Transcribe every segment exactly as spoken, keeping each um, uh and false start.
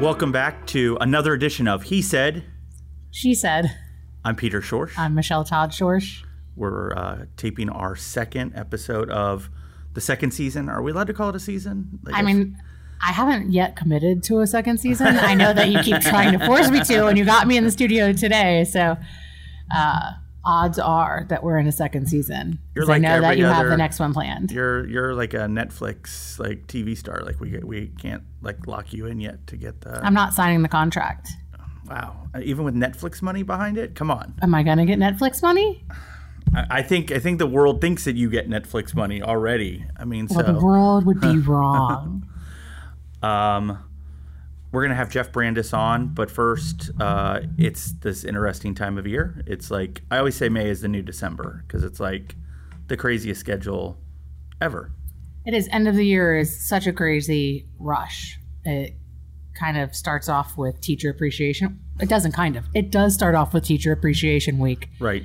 Welcome back to another edition of He Said, She Said. I'm Peter Schorsch. I'm Michelle Todd Schorsch. We're uh, taping our second episode of the second season. Are we allowed to call it a season? Like I mean, I haven't yet committed to a second season. I know that you keep trying to force me to, and you got me in the studio today. So uh, odds are that we're in a second season. You're like I know that you other, have the next one planned. You're you're like a Netflix like T V star. Like we we can't like lock you in yet to get the. I'm not signing the contract. Wow, even with Netflix money behind it, come on. Am I gonna get Netflix money? I think I think the world thinks that you get Netflix money already. I mean, well, so the world would be wrong. um, we're gonna have Jeff Brandes on, but first, uh, it's this interesting time of year. It's like I always say, May is the new December because it's like the craziest schedule ever. It is. End of the year is such a crazy rush. It kind of starts off with teacher appreciation. It doesn't kind of. It does start off with teacher appreciation week. Right.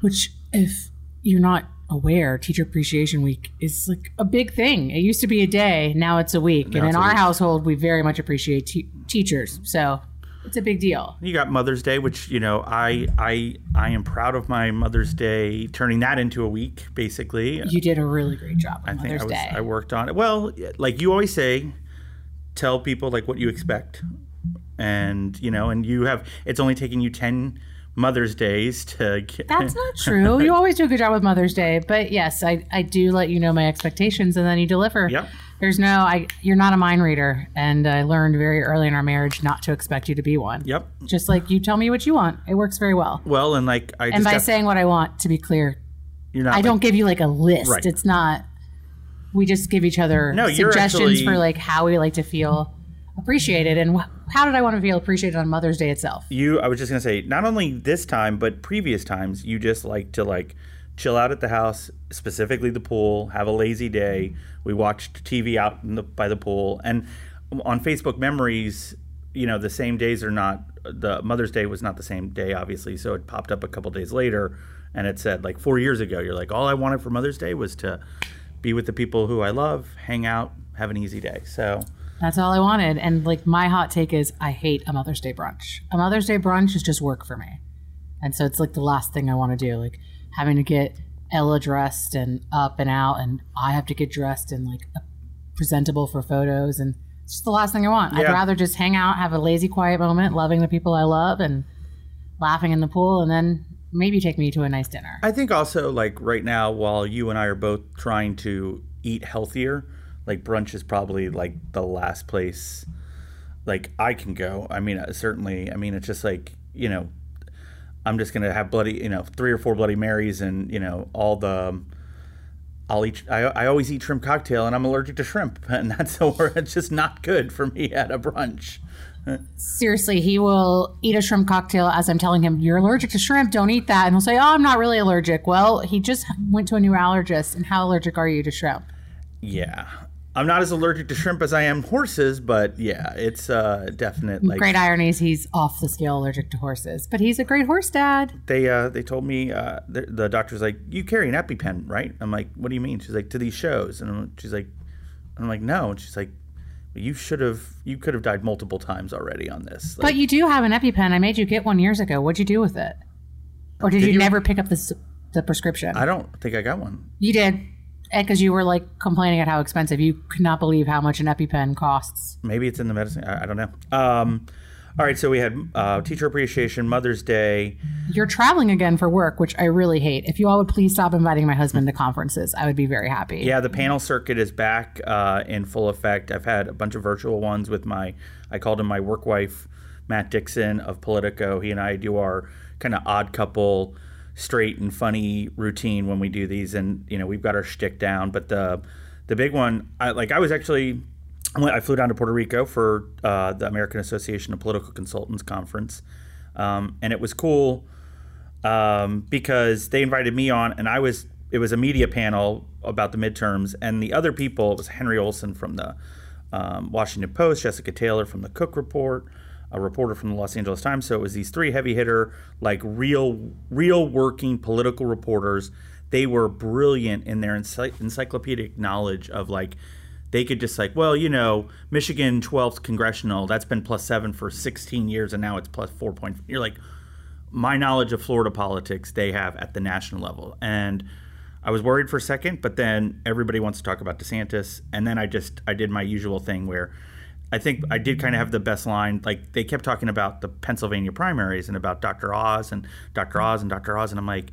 Which, if you're not aware, Teacher Appreciation Week is like a big thing. It used to be a day. Now it's a week. Now and in our week. household, we very much appreciate te- teachers. So it's a big deal. You got Mother's Day, which, you know, I I I am proud of my Mother's Day, turning that into a week, basically. You did a really great job on I Mother's think I was, Day. I worked on it. Well, like you always say, tell people like what you expect. And, you know, and you have, it's only taken you ten Mother's Days to get. That's not true. You always do a good job with Mother's Day, but yes, I, I do let you know my expectations and then you deliver. Yep. There's no, I you're not a mind reader, and I learned very early in our marriage not to expect you to be one. Yep. Just like you tell me what you want. It works very well. Well, and like I just And by got, saying what I want, to be clear, you're not I like, don't give you like a list. Right. It's not, we just give each other no, suggestions actually, for like how we like to feel appreciated and what. How did I want to feel appreciated on Mother's Day itself? You, I was just going to say, not only this time, but previous times, you just like to like chill out at the house, specifically the pool, have a lazy day. We watched T V out in the, by the pool. And on Facebook memories, you know, the same days are not, the Mother's Day was not the same day, obviously. So it popped up a couple days later and it said like four years ago, you're like, all I wanted for Mother's Day was to be with the people who I love, hang out, have an easy day. So that's all I wanted. And like my hot take is I hate a Mother's Day brunch. A Mother's Day brunch is just work for me. And so it's like the last thing I want to do, like having to get Ella dressed and up and out, and I have to get dressed and like presentable for photos. And it's just the last thing I want. Yeah. I'd rather just hang out, have a lazy, quiet moment, loving the people I love and laughing in the pool, and then maybe take me to a nice dinner. I think also like right now, while you and I are both trying to eat healthier, like brunch is probably like the last place like I can go. I mean, certainly, I mean, it's just like, you know, I'm just going to have bloody, you know, three or four Bloody Marys and, you know, all the, I'll eat, I, I always eat shrimp cocktail and I'm allergic to shrimp. And that's so, it's just not good for me at a brunch. Seriously, he will eat a shrimp cocktail as I'm telling him, you're allergic to shrimp, don't eat that. And he'll say, oh, I'm not really allergic. Well, he just went to a new allergist. And how allergic are you to shrimp? Yeah. I'm not as allergic to shrimp as I am horses, but yeah, it's uh, definite. Like, great ironies. He's off the scale allergic to horses, but he's a great horse dad. They uh, they told me uh, the, the doctor's like, you carry an EpiPen, right? I'm like, what do you mean? She's like, to these shows, and I'm, she's like, I'm like, no, and she's like, well, you should have, you could have died multiple times already on this. Like, but you do have an EpiPen. I made you get one years ago. What'd you do with it? Or did, did you, you never pick up the the prescription? I don't think I got one. You did. Because you were like complaining at how expensive. You could not believe how much an EpiPen costs. Maybe it's in the medicine. I, I don't know. Um, all right. So we had uh, Teacher Appreciation, Mother's Day. You're traveling again for work, which I really hate. If you all would please stop inviting my husband to conferences, I would be very happy. Yeah. The panel circuit is back uh, in full effect. I've had a bunch of virtual ones with my, I called him my work wife, Matt Dixon of Politico. He and I do our kind of odd couple straight and funny routine when we do these, and you know we've got our shtick down. But the the big one, I, like I was actually, I flew down to Puerto Rico for uh, the American Association of Political Consultants Conference, um, and it was cool um, because they invited me on, and I was it was a media panel about the midterms, and the other people it was Henry Olson from the um, Washington Post, Jessica Taylor from the Cook Report, a reporter from the Los Angeles Times. So it was these three heavy hitter, like real, real working political reporters. They were brilliant in their encyclopedic knowledge of like they could just like, well, you know, Michigan twelfth congressional, that's been plus seven for sixteen years, and now it's plus four point five. You're like, my knowledge of Florida politics they have at the national level. And I was worried for a second, but then everybody wants to talk about DeSantis. And then I just, I did my usual thing where I think I did kind of have the best line. Like, they kept talking about the Pennsylvania primaries and about Doctor Oz and Doctor Oz and Doctor Oz. And I'm like,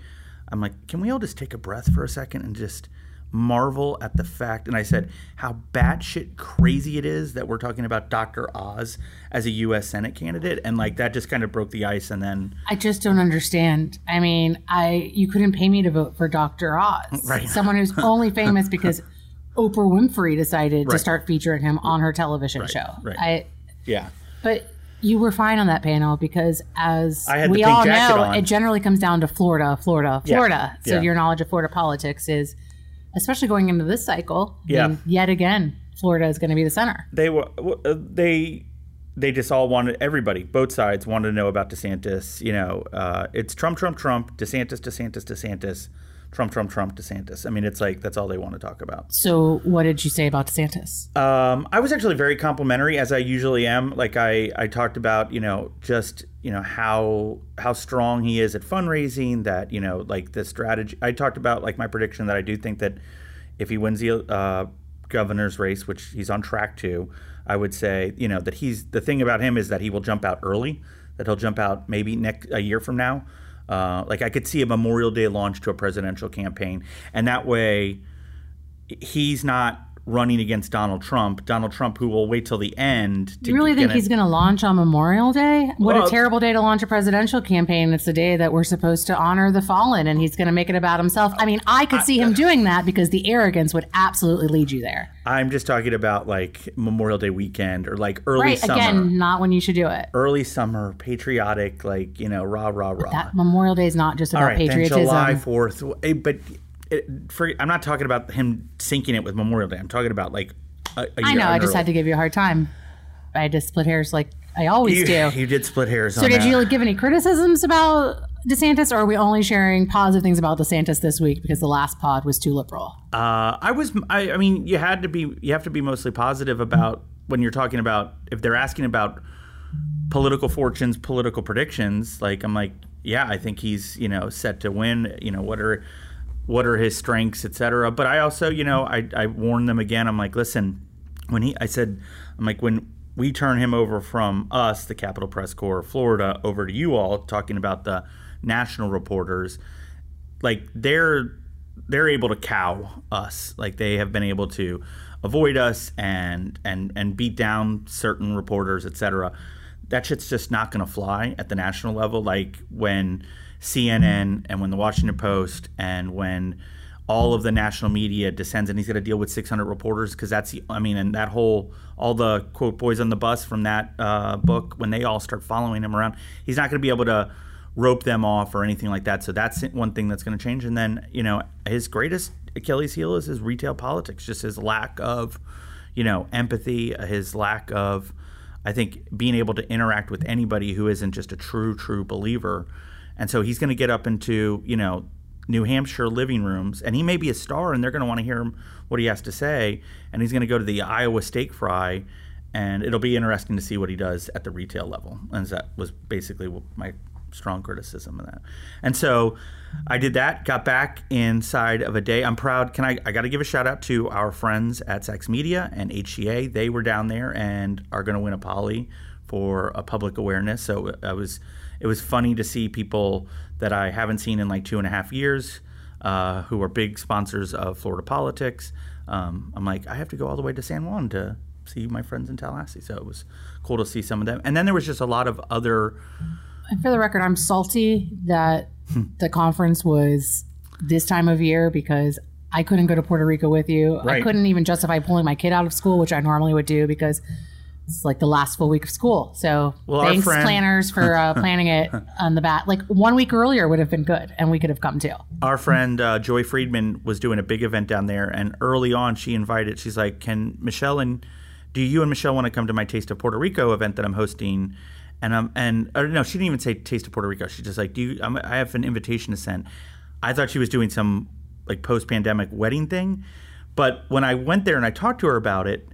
I'm like, can we all just take a breath for a second and just marvel at the fact? And I said, how batshit crazy it is that we're talking about Doctor Oz as a U S Senate candidate. And like, that just kind of broke the ice. And then I just don't understand. I mean, I you couldn't pay me to vote for Doctor Oz, right? Someone who's only famous because Oprah Winfrey decided right. to start featuring him on her television right. show. Right. I, yeah. But you were fine on that panel because, as we all know, on. it generally comes down to Florida, Florida, Florida. Yeah. So yeah. your knowledge of Florida politics is, especially going into this cycle, yeah. I mean, yet again, Florida is going to be the center. They were they they just all wanted, everybody, both sides wanted to know about DeSantis. You know, uh, it's Trump, Trump, Trump, DeSantis, DeSantis, DeSantis. Trump, Trump, Trump, DeSantis. I mean, it's like, that's all they want to talk about. So what did you say about DeSantis? Um, I was actually very complimentary, as I usually am. Like I, I talked about, you know, just, you know, how how strong he is at fundraising, that, you know, like the strategy. I talked about like my prediction that I do think that if he wins the uh, governor's race, which he's on track to, I would say, you know, that he's, the thing about him is that he will jump out early, that he'll jump out maybe next a year from now. Uh, like I could see a Memorial Day launch to a presidential campaign. And that way he's not running against Donald Trump, Donald Trump, who will wait till the end. To you really think he's going to launch on Memorial Day? What well, a terrible day to launch a presidential campaign. It's the day that we're supposed to honor the fallen, and he's going to make it about himself. I mean, I could see him doing that because the arrogance would absolutely lead you there. I'm just talking about like Memorial Day weekend or like early right, summer. Again, not when you should do it. Early summer, patriotic, like, you know, rah, rah, rah. That Memorial Day is not just about All right, patriotism. Then July fourth. But... It, for, I'm not talking about him syncing it with Memorial Day. I'm talking about like a, a I year know. I just early. had to give you a hard time. I had to split hairs like I always you, do. You did split hairs. So on did that. You like, give any criticisms about DeSantis, or are we only sharing positive things about DeSantis this week because the last pod was too liberal? Uh, I was. I, I mean, you had to be. You have to be mostly positive about when you're talking about if they're asking about political fortunes, political predictions. Like I'm like, yeah, I think he's you know set to win. You know what are What are his strengths, et cetera? But I also, you know, I, I warned them again. I'm like, listen, when he, I said, I'm like, when we turn him over from us, the Capitol Press Corps of Florida, over to you all, talking about the national reporters, like they're they're able to cow us. Like they have been able to avoid us and and and beat down certain reporters, et cetera. That shit's just not going to fly at the national level. Like when C N N and when the Washington Post and when all of the national media descends and he's going to deal with six hundred reporters because that's the, I mean, and that whole, all the quote boys on the bus from that uh, book, when they all start following him around, he's not going to be able to rope them off or anything like that. So that's one thing that's going to change. And then, you know, his greatest Achilles heel is his retail politics, just his lack of, you know, empathy, his lack of, I think, being able to interact with anybody who isn't just a true, true believer. And so he's going to get up into, you know, New Hampshire living rooms, and he may be a star, and they're going to want to hear him what he has to say. And he's going to go to the Iowa steak fry, and it'll be interesting to see what he does at the retail level. And that was basically my strong criticism of that. And so I did that, got back inside of a day. I'm proud. Can I? I got to give a shout out to our friends at Sax Media and H C A. They were down there and are going to win a Polly for a public awareness. So I was. It was funny to see people that I haven't seen in like two and a half years uh, who are big sponsors of Florida politics. Um, I'm like, I have to go all the way to San Juan to see my friends in Tallahassee. So it was cool to see some of them. And then there was just a lot of other. And for the record, I'm salty that the conference was this time of year because I couldn't go to Puerto Rico with you. Right. I couldn't even justify pulling my kid out of school, which I normally would do because it's like the last full week of school. So well, thanks, planners, for uh, planning it on the bat. Like one week earlier would have been good, and we could have come too. Our friend uh, Joy Friedman was doing a big event down there, and early on she invited, she's like, can Michelle and do you and Michelle want to come to my Taste of Puerto Rico event that I'm hosting? And um and or no, she didn't even say Taste of Puerto Rico. She's just like, do you, I'm, I have an invitation to send. I thought she was doing some like post-pandemic wedding thing. But when I went there and I talked to her about it,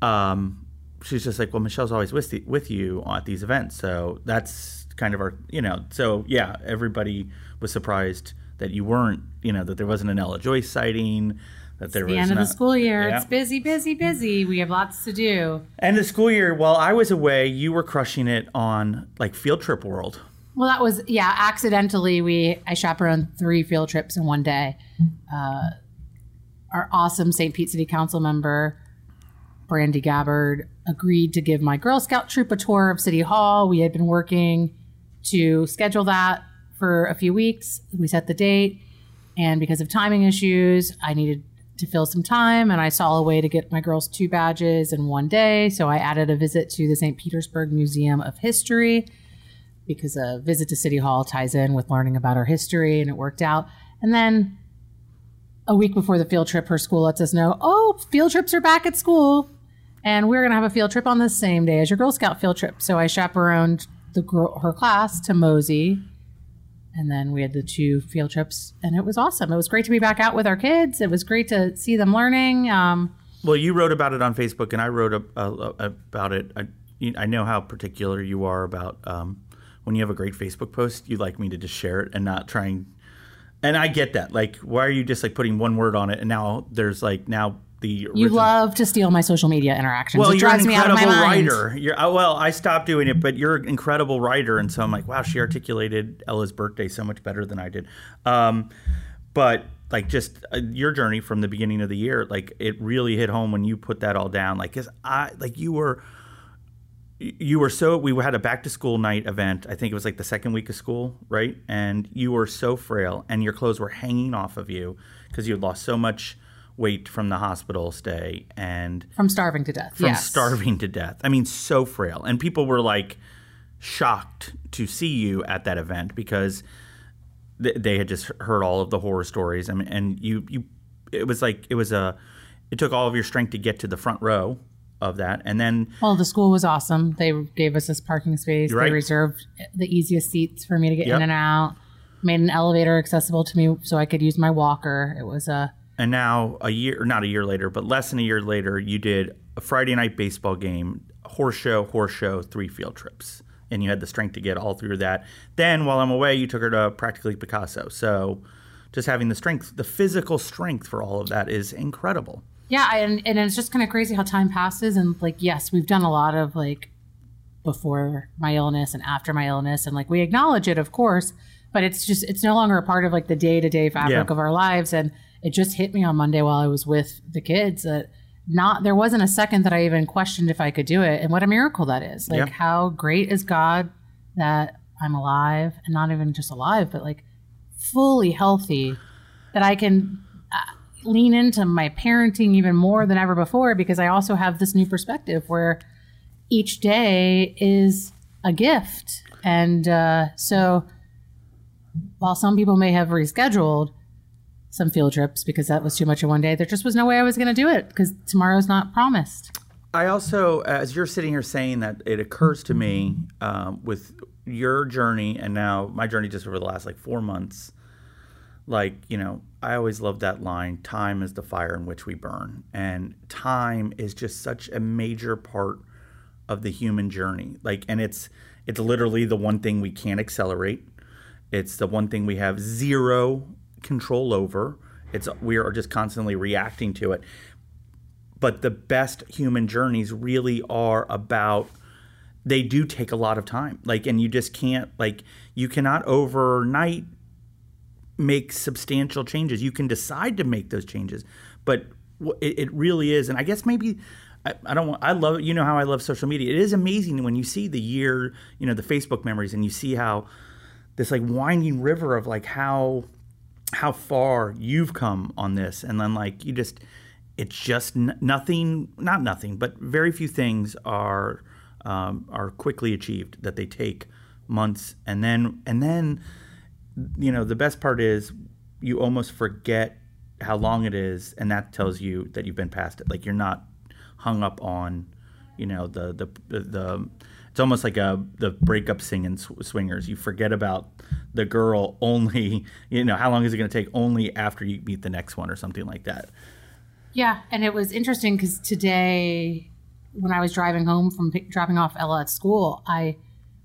um, she's just like, well, Michelle's always with, the, with you at these events. So that's kind of our, you know, so yeah, everybody was surprised that you weren't, you know, that there wasn't an Ella Joyce sighting. That it's there the was end not, of the school year. Yeah. It's busy, busy, busy. We have lots to do. End of school year. While I was away, you were crushing it on like field trip world. Well, that was, yeah, accidentally, we I chaperoned three field trips in one day. Uh, our awesome Saint Pete City Council member, Brandy Gabbard, agreed to give my Girl Scout troop a tour of City Hall. We had been working to schedule that for a few weeks. We set the date, and because of timing issues, I needed to fill some time, and I saw a way to get my girls two badges in one day, so I added a visit to the Saint Petersburg Museum of History, because a visit to City Hall ties in with learning about our history, and it worked out. And then a week before the field trip, her school lets us know, oh, field trips are back at school, and we're going to have a field trip on the same day as your Girl Scout field trip. So I chaperoned the girl, her class to Mosey, and then we had the two field trips, and it was awesome. It was great to be back out with our kids. It was great to see them learning. Um, well, you wrote about it on Facebook, and I wrote a, a, a, about it. I, I know how particular you are about... Um, when you have a great Facebook post, you like me to just share it and not try and, and I get that. Like, why are you just like putting one word on it? And now there's like, now the original. You love to steal my social media interactions. Well, it you're drives an incredible me out of my writer. Mind. You're, well, I stopped doing it, but you're an incredible writer. And so I'm like, wow, she articulated Ella's birthday so much better than I did. Um, but like just uh, your journey from the beginning of the year, like it really hit home when you put that all down. Like, 'cause I, like you were... You were so, we had a back to school night event. I think it was like the second week of school, right? And you were so frail and your clothes were hanging off of you because you had lost so much weight from the hospital stay and. From starving to death. From yes. starving to death. I mean, so frail. And people were like shocked to see you at that event because th- they had just heard all of the horror stories. I mean, and you, you, it was like, it was a, it took all of your strength to get to the front row of that. And then, well, the school was awesome. They gave us this parking space. Right. They reserved the easiest seats for me to get yep. in and out, made an elevator accessible to me so I could use my walker. It was a, and now a year, not a year later, but less than a year later, you did a Friday night baseball game, horse show, horse show, three field trips. And you had the strength to get all through that. Then while I'm away, you took her to practically Picasso. So just having the strength, the physical strength for all of that is incredible. Yeah, and, and it's just kind of crazy how time passes. And, like, yes, we've done a lot of, like, before my illness and after my illness. And, like, we acknowledge it, of course. But it's just – it's no longer a part of, like, the day-to-day fabric yeah. of our lives. And it just hit me on Monday while I was with the kids that not – there wasn't a second that I even questioned if I could do it. And what a miracle that is. Like, yeah. how great is God that I'm alive and not even just alive but, like, fully healthy that I can uh, – lean into my parenting even more than ever before, because I also have this new perspective where each day is a gift. And uh, so while some people may have rescheduled some field trips because that was too much in one day, there just was no way I was going to do it because tomorrow's not promised. I also, as you're sitting here saying that, it occurs to me um, with your journey and now my journey just over the last like four months, like, you know, I always love that line, time is the fire in which we burn. And time is just such a major part of the human journey. Like, and it's it's literally the one thing we can't accelerate. It's the one thing we have zero control over. It's we are just constantly reacting to it. But the best human journeys really are about, they do take a lot of time. Like, and you just can't, like, you cannot overnight make substantial changes. You can decide to make those changes, but it, it really is. And I guess maybe I, I don't want, I love, you know how I love social media. It is amazing when you see the year, you know, the Facebook memories, and you see how this like winding river of like how, how far you've come on this. And then like, you just, it's just n- nothing, not nothing, but very few things are, um, are quickly achieved, that they take months. And then, and then, you know, the best part is you almost forget how long it is, and that tells you that you've been past it. Like you're not hung up on, you know, the the the. the it's almost like a the breakup singing sw- swingers. You forget about the girl only, you know, how long is it going to take only after you meet the next one or something like that. Yeah. And it was interesting because today when I was driving home from pick, dropping off Ella at school, I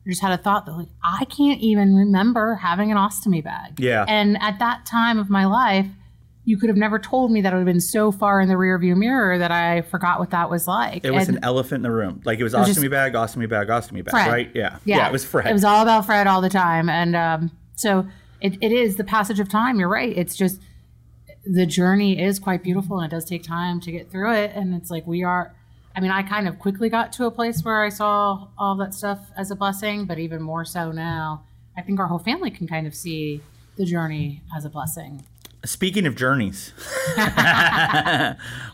just had a thought that, like, I can't even remember having an ostomy bag. Yeah. And at that time of my life, you could have never told me that it would have been so far in the rearview mirror that I forgot what that was like. It was and an elephant in the room. Like, it was, it was ostomy bag, ostomy bag, ostomy bag, Fred. Right? Yeah. yeah. Yeah, it was Fred. It was all about Fred all the time. And um, so it, it is the passage of time. You're right. It's just the journey is quite beautiful, and it does take time to get through it. And it's like we are – I mean, I kind of quickly got to a place where I saw all that stuff as a blessing, but even more so now. I think our whole family can kind of see the journey as a blessing. Speaking of journeys,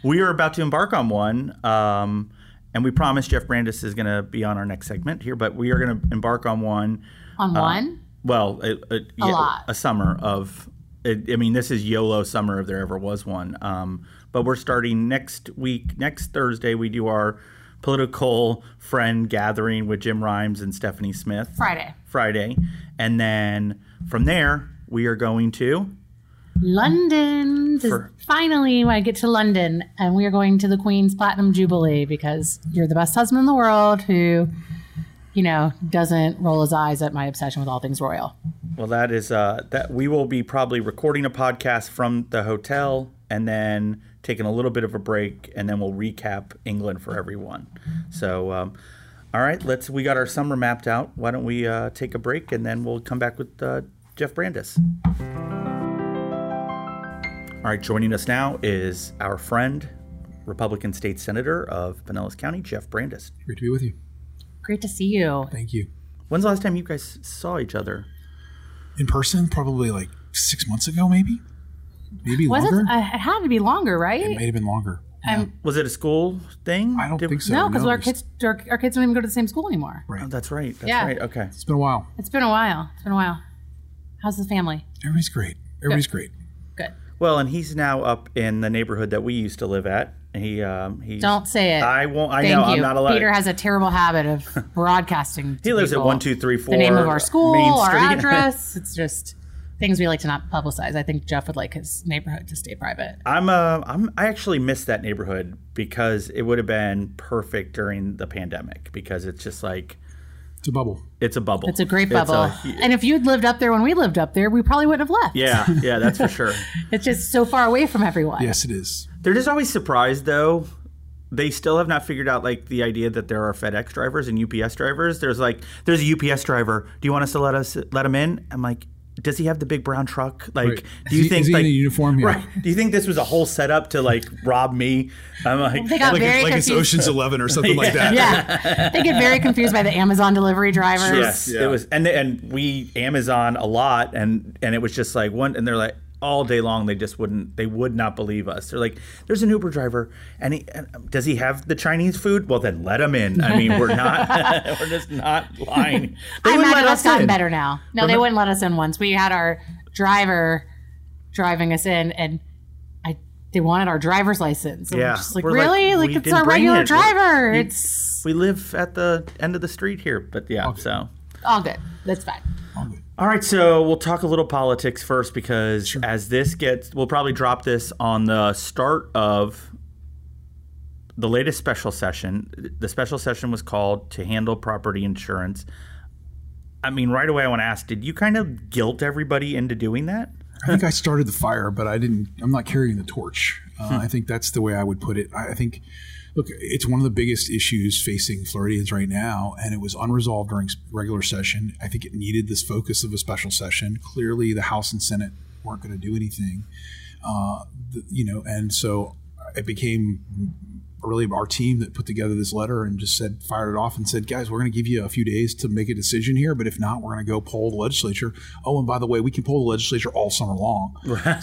we are about to embark on one, um, and we promise Jeff Brandes is going to be on our next segment here, but we are going to embark on one. On uh, one? Well, a, a, a, yeah, lot. a summer of, it, I mean, this is YOLO summer if there ever was one, um, but we're starting next week, next Thursday, we do our political friend gathering with Jim Rimes and Stephanie Smith. Friday. Friday, and then from there, we are going to... London. For, finally, when I get to London, and we are going to the Queen's Platinum Jubilee because you're the best husband in the world who, you know, doesn't roll his eyes at my obsession with all things royal. Well, that is uh, that we will be probably recording a podcast from the hotel and then taking a little bit of a break, and then we'll recap England for everyone. So, um, all right, let's. We got our summer mapped out. Why don't we uh, take a break, and then we'll come back with uh, Jeff Brandes. All right, joining us now is our friend, Republican State Senator of Pinellas County, Jeff Brandes. Great to be with you. Great to see you. Thank you. When's the last time you guys saw each other? In person? Probably like six months ago, maybe? Maybe was longer? It, uh, it had to be longer, right? It might have been longer. Um, yeah. Was it a school thing? I don't Did think so. No, because no, our kids our, our kids don't even go to the same school anymore. Right. Oh, that's right. That's yeah. right. Okay. It's been a while. It's been a while. It's been a while. How's the family? Everybody's great. Everybody's Good. great. Good. Well, and he's now up in the neighborhood that we used to live at. He, um, he. Don't say it. I won't. I Thank know. You. I'm not allowed. Peter has a terrible habit of broadcasting. He lives people, at one, two, three, four. The name of our school, our address. It's just things we like to not publicize. I think Jeff would like his neighborhood to stay private. I'm. Uh, I'm. I actually miss that neighborhood because it would have been perfect during the pandemic because it's just like. It's a bubble. It's a bubble. It's a great bubble. A, and if you'd lived up there when we lived up there, we probably wouldn't have left. Yeah, yeah, that's for sure. It's just so far away from everyone. Yes, it is. They're just always surprised, though. They still have not figured out, like, the idea that there are FedEx drivers and U P S drivers. There's, like, there's a U P S driver. Do you want us to let us let him in? I'm like, does he have the big brown truck? Like, right. do you is think he, is like, he in a uniform here? Right. Do you think this was a whole setup to like rob me? I'm like, they got like, very like it's Ocean's Eleven or something yeah. like that. Yeah, they get very confused by the Amazon delivery drivers. Yes, yeah. it was, and and we Amazon a lot, and and it was just like one, and they're like all day long they just wouldn't, they would not believe us. They're like, there's an Uber driver, and he and does he have the Chinese food? Well, then let him in. I mean, we're not, we're just not lying. They I imagine that's gotten in. better now. No, Remember? They wouldn't let us in once. We had our driver driving us in, and I they wanted our driver's license. And yeah, we're just like we're really, like, like it's our regular it. driver. We, it's we live at the end of the street here, but yeah, all so good. all good. That's fine. All good. All right, so we'll talk a little politics first because sure. as this gets, we'll probably drop this on the start of the latest special session. The special session was called to handle property insurance. I mean, right away I want to ask, did you kind of guilt everybody into doing that? I think I started the fire, but I didn't, I'm not carrying the torch. Uh, hmm. I think that's the way I would put it. I, I think, look, it's one of the biggest issues facing Floridians right now, and it was unresolved during regular session. I think it needed this focus of a special session. Clearly, the House and Senate weren't going to do anything, uh, the, you know, and so it became really our team that put together this letter and just said, fired it off and said, guys, we're going to give you a few days to make a decision here, but if not, we're going to go poll the legislature. Oh, and by the way, we can poll the legislature all summer long.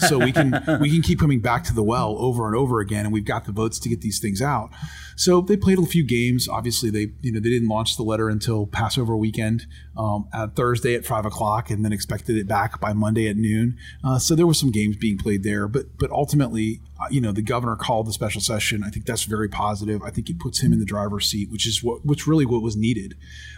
So we can we can keep coming back to the well over and over again, and we've got the votes to get these things out. So they played a few games. Obviously, they you know they didn't launch the letter until Passover weekend um, on Thursday at five o'clock and then expected it back by Monday at noon. Uh, so there were some games being played there, but but ultimately, you know, the governor called the special session. I think that's very positive. I think it puts him in the driver's seat, which is what, which really what was needed.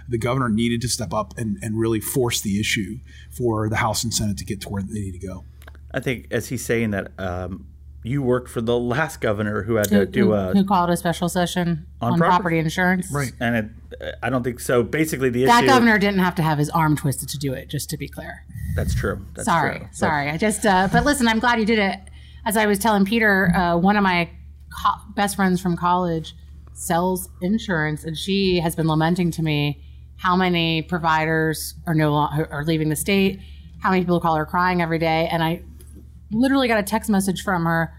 The governor needed to step up and, and really force the issue for the House and Senate to get to where they need to go. I think as he's saying that, um, you worked for the last governor who had who, to do who, a who called a special session on, on property. property insurance, right? And it, I don't think so. Basically, the that issue, governor didn't have to have his arm twisted to do it. Just to be clear, that's true. That's sorry, true. sorry. But, I just uh, but listen, I'm glad you did it. As I was telling Peter, uh, one of my co- best friends from college sells insurance, and she has been lamenting to me how many providers are no are leaving the state, how many people call her crying every day, and I. Literally got a text message from her.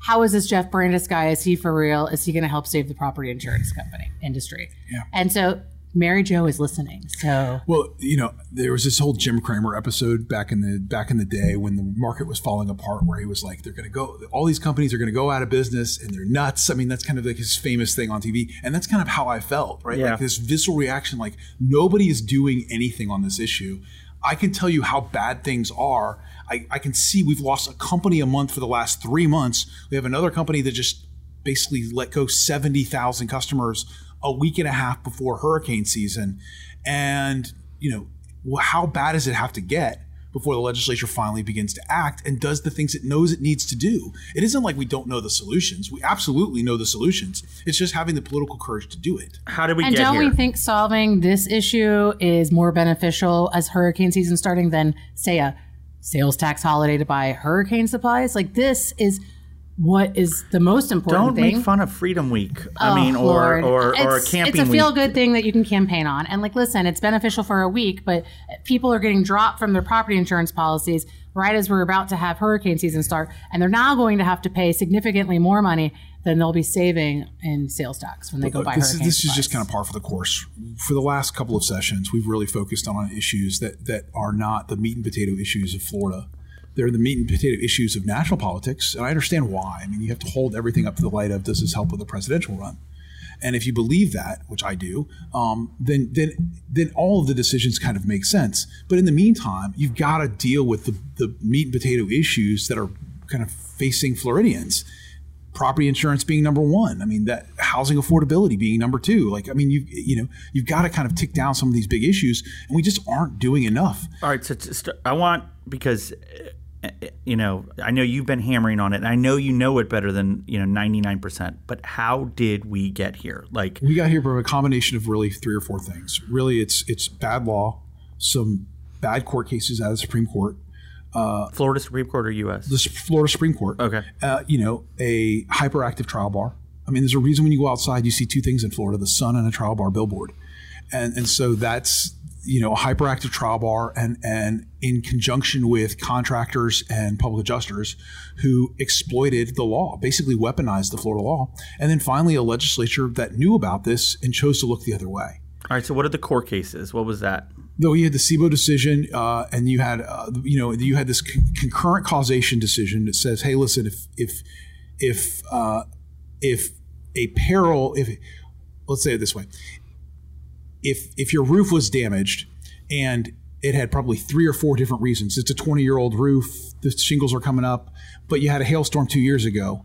How is this Jeff Brandes guy? Is he for real? Is he going to help save the property insurance company industry? Yeah. And so Mary Jo is listening. So well, you know, there was this whole Jim Cramer episode back in the back in the day when the market was falling apart, where he was like, "They're going to go. All these companies are going to go out of business, and they're nuts." I mean, that's kind of like his famous thing on T V, and that's kind of how I felt, right? Yeah. Like this visceral reaction, like nobody is doing anything on this issue. I can tell you how bad things are. I, I can see we've lost a company a month for the last three months. We have another company that just basically let go seventy thousand customers a week and a half before hurricane season. And, you know, how bad does it have to get before the legislature finally begins to act and does the things it knows it needs to do? It isn't like we don't know the solutions. We absolutely know the solutions. It's just having the political courage to do it. How did we and get here? And don't we think solving this issue is more beneficial as hurricane season starting than, say, a sales tax holiday to buy hurricane supplies? Like, this is what is the most important don't thing. Don't make fun of Freedom Week. I oh, mean, or, or, or a camping week. It's a feel-good thing that you can campaign on. And like, listen, it's beneficial for a week, but people are getting dropped from their property insurance policies right as we're about to have hurricane season start. And they're now going to have to pay significantly more money than they'll be saving in sales tax when they but go buy this hurricane is, This supplies. Is just kind of par for the course. For the last couple of sessions, we've really focused on issues that, that are not the meat and potato issues of Florida. They're the meat and potato issues of national politics, and I understand why. I mean, you have to hold everything up to the light of, does this help with the presidential run? And if you believe that, which I do, um, then then then all of the decisions kind of make sense. But in the meantime, you've got to deal with the, the meat and potato issues that are kind of facing Floridians. Property insurance being number one. I mean, that housing affordability being number two. Like, I mean, you you know, you've got to kind of tick down some of these big issues, and we just aren't doing enough. All right, so to st- I want because. You know, I know you've been hammering on it, and I know you know it better than, you know, ninety-nine percent, but how did we get here? Like, we got here from a combination of really three or four things. Really, it's it's bad law, some bad court cases out of the Supreme Court. Uh, Florida Supreme Court or U S? The Florida Supreme Court. Okay. Uh, you know, a hyperactive trial bar. I mean, there's a reason when you go outside, you see two things in Florida, the sun and a trial bar billboard. And and so that's... you know, a hyperactive trial bar and, and in conjunction with contractors and public adjusters who exploited the law, basically weaponized the Florida law. And then finally, a legislature that knew about this and chose to look the other way. All right. So what are the core cases? What was that? No, you had the SIBO decision uh, and you had, uh, you know, you had this con- concurrent causation decision that says, hey, listen, if if if uh, if a peril, if let's say it this way. If if your roof was damaged and it had probably three or four different reasons, it's a twenty-year-old roof, the shingles are coming up, but you had a hailstorm two years ago,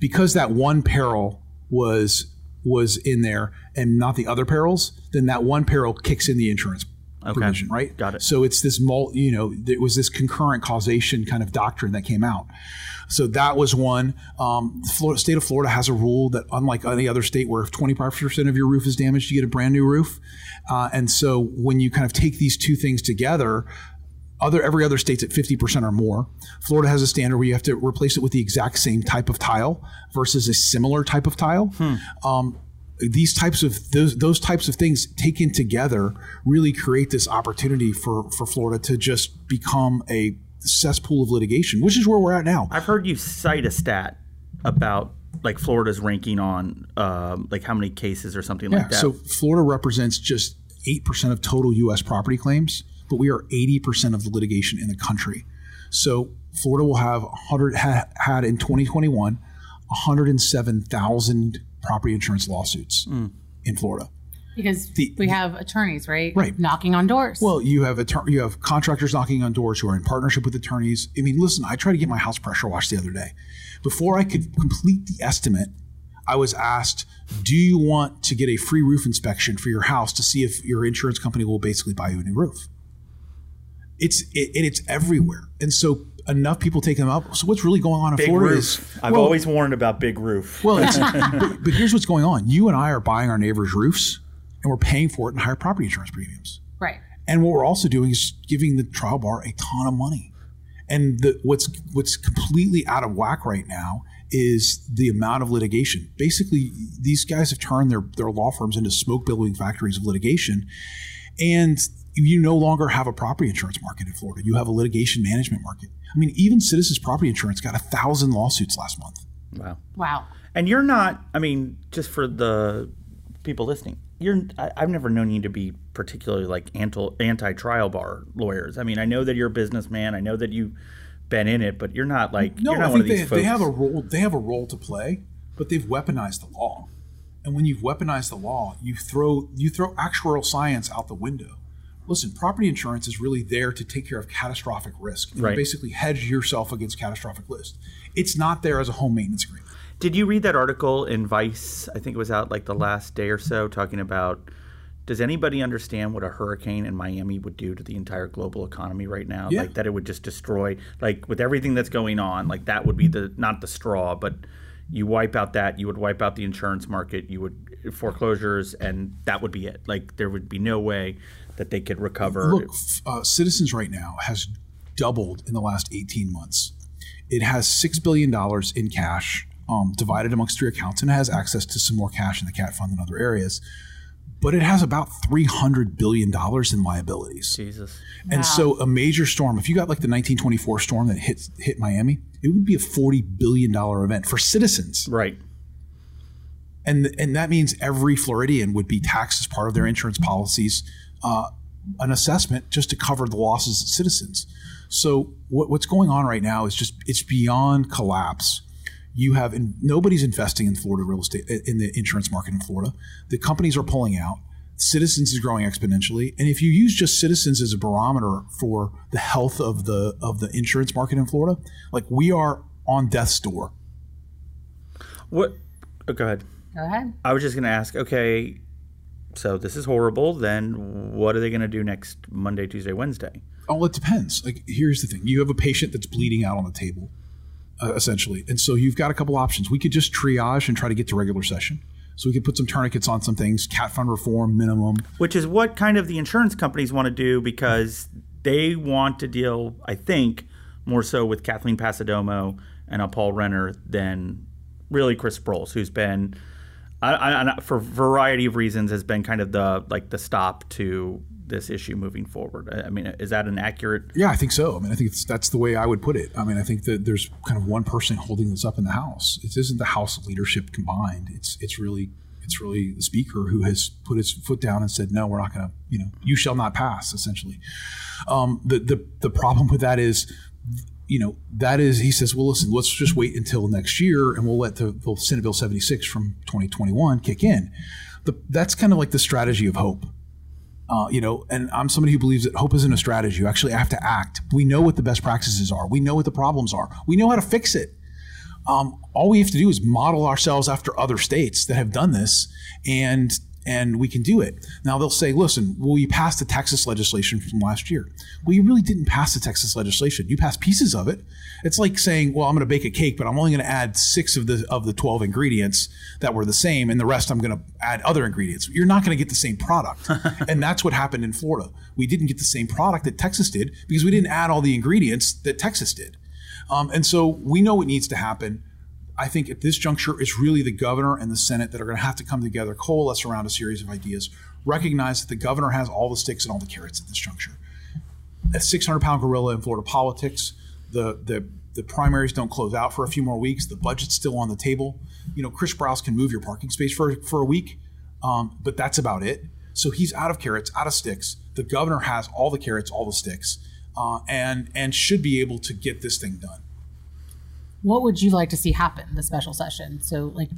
because that one peril was was in there and not the other perils, then that one peril kicks in the insurance okay. provision, right? Got it. So it's this, mul- you know, it was this concurrent causation kind of doctrine that came out. So that was one. Um, the state of Florida has a rule that, unlike any other state, where if twenty-five percent of your roof is damaged, you get a brand new roof. Uh, and so when you kind of take these two things together, other every other state's at fifty percent or more. Florida has a standard where you have to replace it with the exact same type of tile versus a similar type of tile. Hmm. Um, these types of those those types of things taken together really create this opportunity for for Florida to just become a cesspool of litigation, which is where we're at now. I've heard you cite a stat about like Florida's ranking on um, like how many cases or something yeah, like that. So Florida represents just eight percent of total U S property claims, but we are eighty percent of the litigation in the country. So Florida will have one hundred ha, had in twenty twenty-one one hundred seven thousand property insurance lawsuits mm. in Florida. Because the, we have attorneys, right? Right. Knocking on doors. Well, you have attor- you have contractors knocking on doors who are in partnership with attorneys. I mean, listen, I tried to get my house pressure washed the other day. Before I could complete the estimate, I was asked, do you want to get a free roof inspection for your house to see if your insurance company will basically buy you a new roof? It's it, it's everywhere. And so enough people take them up. So what's really going on in big Florida roof. is... I've well, always warned about big roof. Well, it's, but, but here's what's going on. You and I are buying our neighbors' roofs, and we're paying for it in higher property insurance premiums. Right. And what we're also doing is giving the trial bar a ton of money. And the, what's what's completely out of whack right now is the amount of litigation. Basically, these guys have turned their, their law firms into smoke-billowing factories of litigation. And you no longer have a property insurance market in Florida. You have a litigation management market. I mean, even Citizens Property Insurance got a thousand lawsuits last month. Wow. Wow. And you're not, I mean, just for the people listening, you're, I, I've never known you to be particularly like anti, anti-trial bar lawyers. I mean, I know that you're a businessman. I know that you've been in it, but you're not like, no, you're not I one think of these they, folks. They have a role, they have a role to play, but they've weaponized the law. And when you've weaponized the law, you throw you throw actuarial science out the window. Listen, property insurance is really there to take care of catastrophic risk. And right. You basically hedge yourself against catastrophic risk. It's not there as a home maintenance agreement. Did you read that article in Vice? I think it was out like the last day or so, talking about, does anybody understand what a hurricane in Miami would do to the entire global economy right now? Yeah. Like that it would just destroy, like with everything that's going on, like that would be the, not the straw, but you wipe out that, you would wipe out the insurance market, you would foreclosures, and that would be it. Like there would be no way that they could recover. Look, uh, Citizens right now has doubled in the last eighteen months. It has six billion dollars in cash um, divided amongst three accounts, and it has access to some more cash in the CAT fund and other areas. But it has about three hundred billion dollars in liabilities. Jesus. And wow. So a major storm, if you got like the nineteen twenty-four storm that hit, hit Miami, it would be a forty billion dollars event for Citizens. Right. And, and that means every Floridian would be taxed as part of their insurance policies. Uh, an assessment just to cover the losses of Citizens. So what, what's going on right now is just, it's beyond collapse. You have, in, nobody's investing in Florida real estate, in the insurance market in Florida. The companies are pulling out. Citizens is growing exponentially. And if you use just Citizens as a barometer for the health of the, of the insurance market in Florida, like we are on death's door. What, oh, go ahead. Go ahead. I was just going to ask, okay, so this is horrible. Then what are they going to do next Monday, Tuesday, Wednesday? Oh, it depends. Like, here's the thing. You have a patient that's bleeding out on the table, uh, essentially. And so you've got a couple options. We could just triage and try to get to regular session. So we could put some tourniquets on some things, CAT fund reform, minimum. Which is what kind of the insurance companies want to do, because they want to deal, I think, more so with Kathleen Passidomo and a Paul Renner than really Chris Sproles, who's been – I, I, for a variety of reasons, has been kind of the like the stop to this issue moving forward. I mean, is that an accurate? Yeah, I think so. I mean, I think it's, that's the way I would put it. I mean, I think that there's kind of one person holding this up in the House. It isn't the House leadership combined. It's it's really it's really the Speaker who has put his foot down and said, no, we're not going to. You know, you shall not pass. Essentially, um, the the the problem with that is. You know, that is, he says, well, listen, let's just wait until next year and we'll let the, the Senate Bill seventy-six from twenty twenty-one kick in. The, that's kind of like the strategy of hope. Uh, you know, and I'm somebody who believes that hope isn't a strategy. You actually have to act. We know what the best practices are. We know what the problems are. We know how to fix it. Um, all we have to do is model ourselves after other states that have done this, and and we can do it. Now they'll say, listen, well, you passed the Texas legislation from last year. Well, you really didn't pass the Texas legislation. You passed pieces of it. It's like saying, well, I'm going to bake a cake, but I'm only going to add six of the of the twelve ingredients that were the same, and the rest I'm going to add other ingredients. You're not going to get the same product. And that's what happened in Florida. We didn't get the same product that Texas did because we didn't add all the ingredients that Texas did. Um, and so we know what needs to happen. I think at this juncture, it's really the governor and the Senate that are going to have to come together, coalesce around a series of ideas, recognize that the governor has all the sticks and all the carrots at this juncture. A six hundred pound gorilla in Florida politics, the, the the primaries don't close out for a few more weeks, the budget's still on the table. You know, Chris Sprouse can move your parking space for, for a week, um, but that's about it. So he's out of carrots, out of sticks. The governor has all the carrots, all the sticks, uh, and and should be able to get this thing done. What would you like to see happen in the special session? So, like,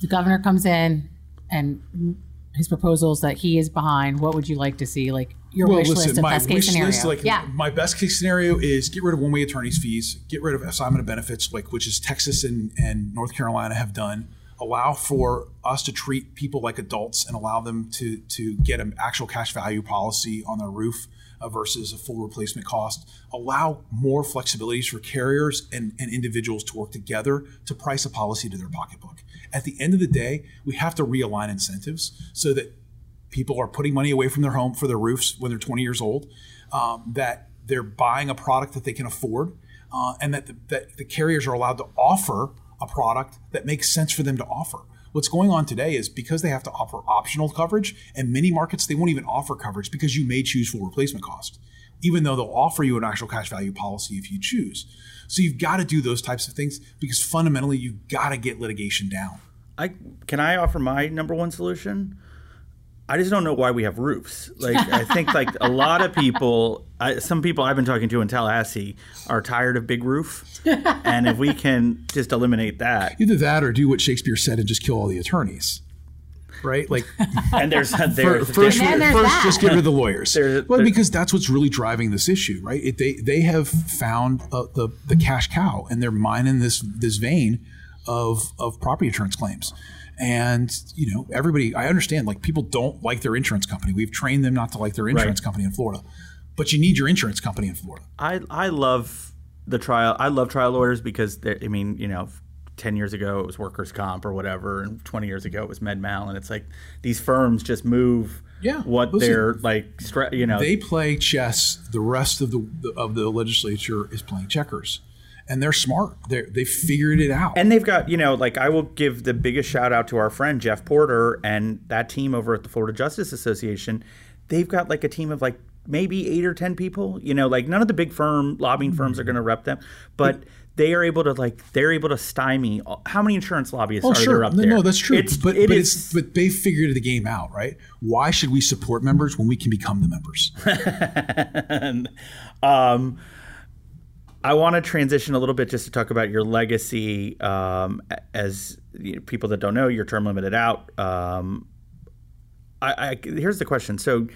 the governor comes in and his proposals that he is behind, what would you like to see? Like, your well, wish listen, list and best case scenario. List, like, yeah. My best case scenario is get rid of one-way attorney's fees, get rid of assignment of benefits, like which is Texas and, and North Carolina have done, allow for us to treat people like adults and allow them to, to get an actual cash value policy on their roof. uh, versus a full replacement cost. Allow more flexibilities for carriers and, and individuals to work together to price a policy to their pocketbook. At the end of the day, we have to realign incentives so that people are putting money away from their home for their roofs when they're twenty years old, um, that they're buying a product that they can afford, uh, and that the, that the carriers are allowed to offer a product that makes sense for them to offer. What's going on today is because they have to offer optional coverage, and many markets, they won't even offer coverage because you may choose full replacement cost, even though they'll offer you an actual cash value policy if you choose. So you've got to do those types of things because fundamentally you've got to get litigation down. I can I offer my number one solution? I just don't know why we have roofs. Like, I think like a lot of people, I, some people I've been talking to in Tallahassee are tired of big roof. And if we can just eliminate that. Either that or do what Shakespeare said and just kill all the attorneys. Right? Like, and there's, there's first, and there's first just get rid of the lawyers. There's, well, there's, because that's what's really driving this issue, right? It, they they have found uh, the, the cash cow, and they're mining this this vein of of property insurance claims. And, you know, everybody, I understand, like, people don't like their insurance company. We've trained them not to like their insurance right. company in Florida. But you need your insurance company in Florida. I, I love the trial. I love trial lawyers because, I mean, you know, ten years ago it was workers' comp or whatever. And twenty years ago it was MedMal. And it's like these firms just move yeah, what listen, they're like, you know. They play chess. The rest of the of the legislature is playing checkers. And they're smart. They they figured it out. And they've got, you know, like I will give the biggest shout out to our friend Jeff Porter and that team over at the Florida Justice Association. They've got like a team of like maybe eight or ten people. You know, like none of the big firm lobbying firms are going to rep them, but they are able to like they're able to stymie. How many insurance lobbyists oh, are sure. there up there? No, that's true. It's, but it but, is, it's, but they figured the game out, right? Why should we support members when we can become the members? and, um. I want to transition a little bit just to talk about your legacy. Um, as you know, people that don't know, you're term limited out. Um, I, I, here's the question. So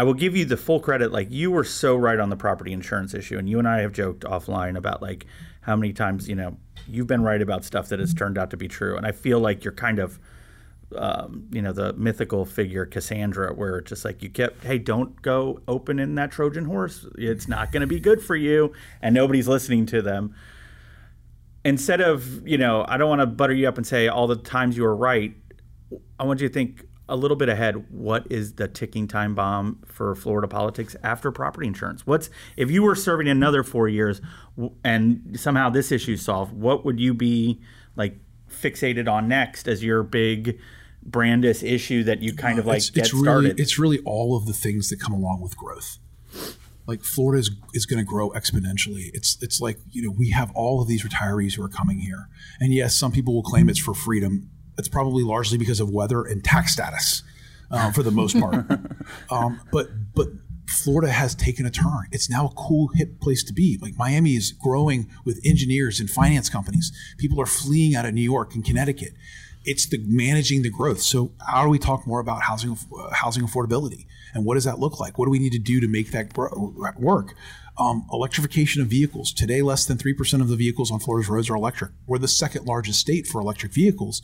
I will give you the full credit. Like, you were so right on the property insurance issue. And you and I have joked offline about like how many times, you know, you've been right about stuff that has turned out to be true. And I feel like you're kind of, um, you know, the mythical figure Cassandra, where it's just like you kept, hey, don't go open in that Trojan horse. It's not going to be good for you. And nobody's listening to them. Instead of, you know, I don't want to butter you up and say all the times you were right. I want you to think a little bit ahead. What is the ticking time bomb for Florida politics after property insurance? What's, if you were serving another four years and somehow this issue solved, what would you be like fixated on next as your big Brandes issue that you kind of like it's, get it's really, started? It's really all of the things that come along with growth. Like Florida is, is going to grow exponentially. It's it's like, you know, we have all of these retirees who are coming here. And yes, some people will claim it's for freedom. It's probably largely because of weather and tax status uh, for the most part. um, but but Florida has taken a turn. It's now a cool, hip place to be. Like Miami is growing with engineers and finance companies. People are fleeing out of New York and Connecticut. It's the managing the growth. So how do we talk more about housing uh, housing affordability? And what does that look like? What do we need to do to make that bro- work? Um, electrification of vehicles. Today, less than three percent of the vehicles on Florida's roads are electric. We're the second largest state for electric vehicles.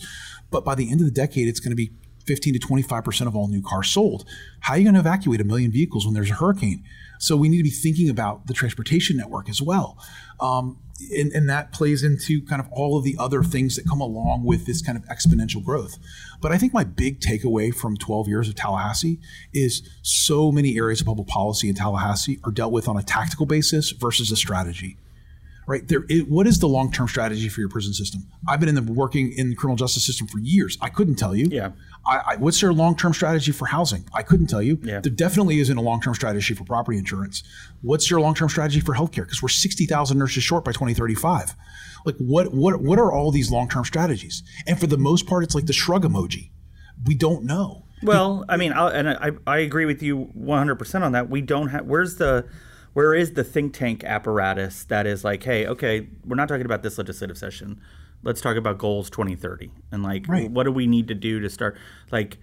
But by the end of the decade, it's going to be fifteen to twenty-five percent of all new cars sold. How are you going to evacuate a million vehicles when there's a hurricane? So we need to be thinking about the transportation network as well. Um, and, and that plays into kind of all of the other things that come along with this kind of exponential growth. But I think my big takeaway from twelve years of Tallahassee is so many areas of public policy in Tallahassee are dealt with on a tactical basis versus a strategy. Right there, is, what is the long-term strategy for your prison system? I've been in the working in the criminal justice system for years. I couldn't tell you. Yeah. I, I, what's their long-term strategy for housing? I couldn't tell you. Yeah. There definitely isn't a long-term strategy for property insurance. What's your long-term strategy for healthcare? Because we're sixty thousand nurses short by twenty thirty-five. Like, what, what, what are all these long-term strategies? And for the most part, it's like the shrug emoji. We don't know. Well, it, I mean, I'll, and I, I agree with you one hundred percent on that. We don't have. Where's the Where is the think tank apparatus that is like, hey, okay, we're not talking about this legislative session. Let's talk about goals twenty thirty and like, right. What do we need to do to start? Like,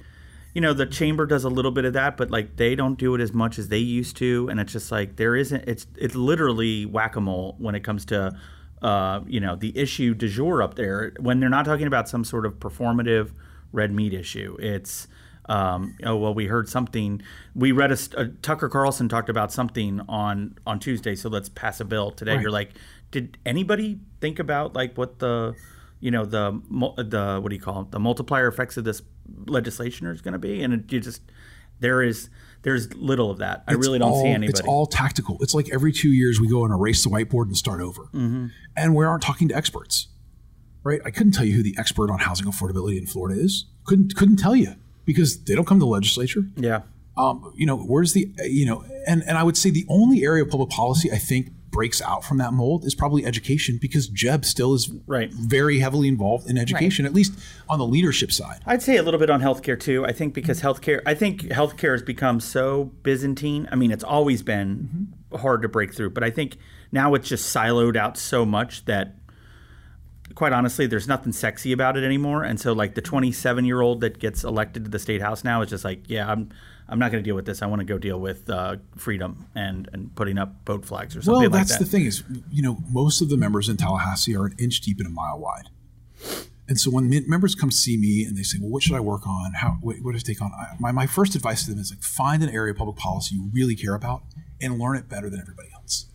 you know, the chamber does a little bit of that, but like they don't do it as much as they used to. And it's just like there isn't it's it's literally whack-a-mole when it comes to, uh, you know, the issue du jour up there when they're not talking about some sort of performative red meat issue. It's Um, oh, well, we heard something. We read a, a Tucker Carlson talked about something on, on Tuesday, so let's pass a bill today. Right. You're like, did anybody think about like what the, you know, the the what do you call it, the multiplier effects of this legislation is going to be? And it, you just there is there's little of that. I it's really don't all, see anybody. It's all tactical. It's like every two years we go and erase the whiteboard and start over, mm-hmm. and we aren't talking to experts. Right? I couldn't tell you who the expert on housing affordability in Florida is. Couldn't couldn't tell you. Because they don't come to the legislature. Yeah. Um, you know, where's the, you know, and, and I would say the only area of public policy I think breaks out from that mold is probably education, because Jeb still is right. very heavily involved in education, right. at least on the leadership side. I'd say a little bit on healthcare too. I think because healthcare, I think healthcare has become so Byzantine. I mean, it's always been mm-hmm. hard to break through, but I think now it's just siloed out so much that quite honestly, there's nothing sexy about it anymore. And so like the twenty-seven year old that gets elected to the state house now is just like, yeah, I'm I'm not going to deal with this. I want to go deal with uh, freedom and, and putting up boat flags or something well, like that. Well, that's the thing is, you know, most of the members in Tallahassee are an inch deep and a mile wide. And so when members come see me and they say, well, what should I work on? How What, what do I take on? I, my, my first advice to them is like, find an area of public policy you really care about and learn it better than everybody else.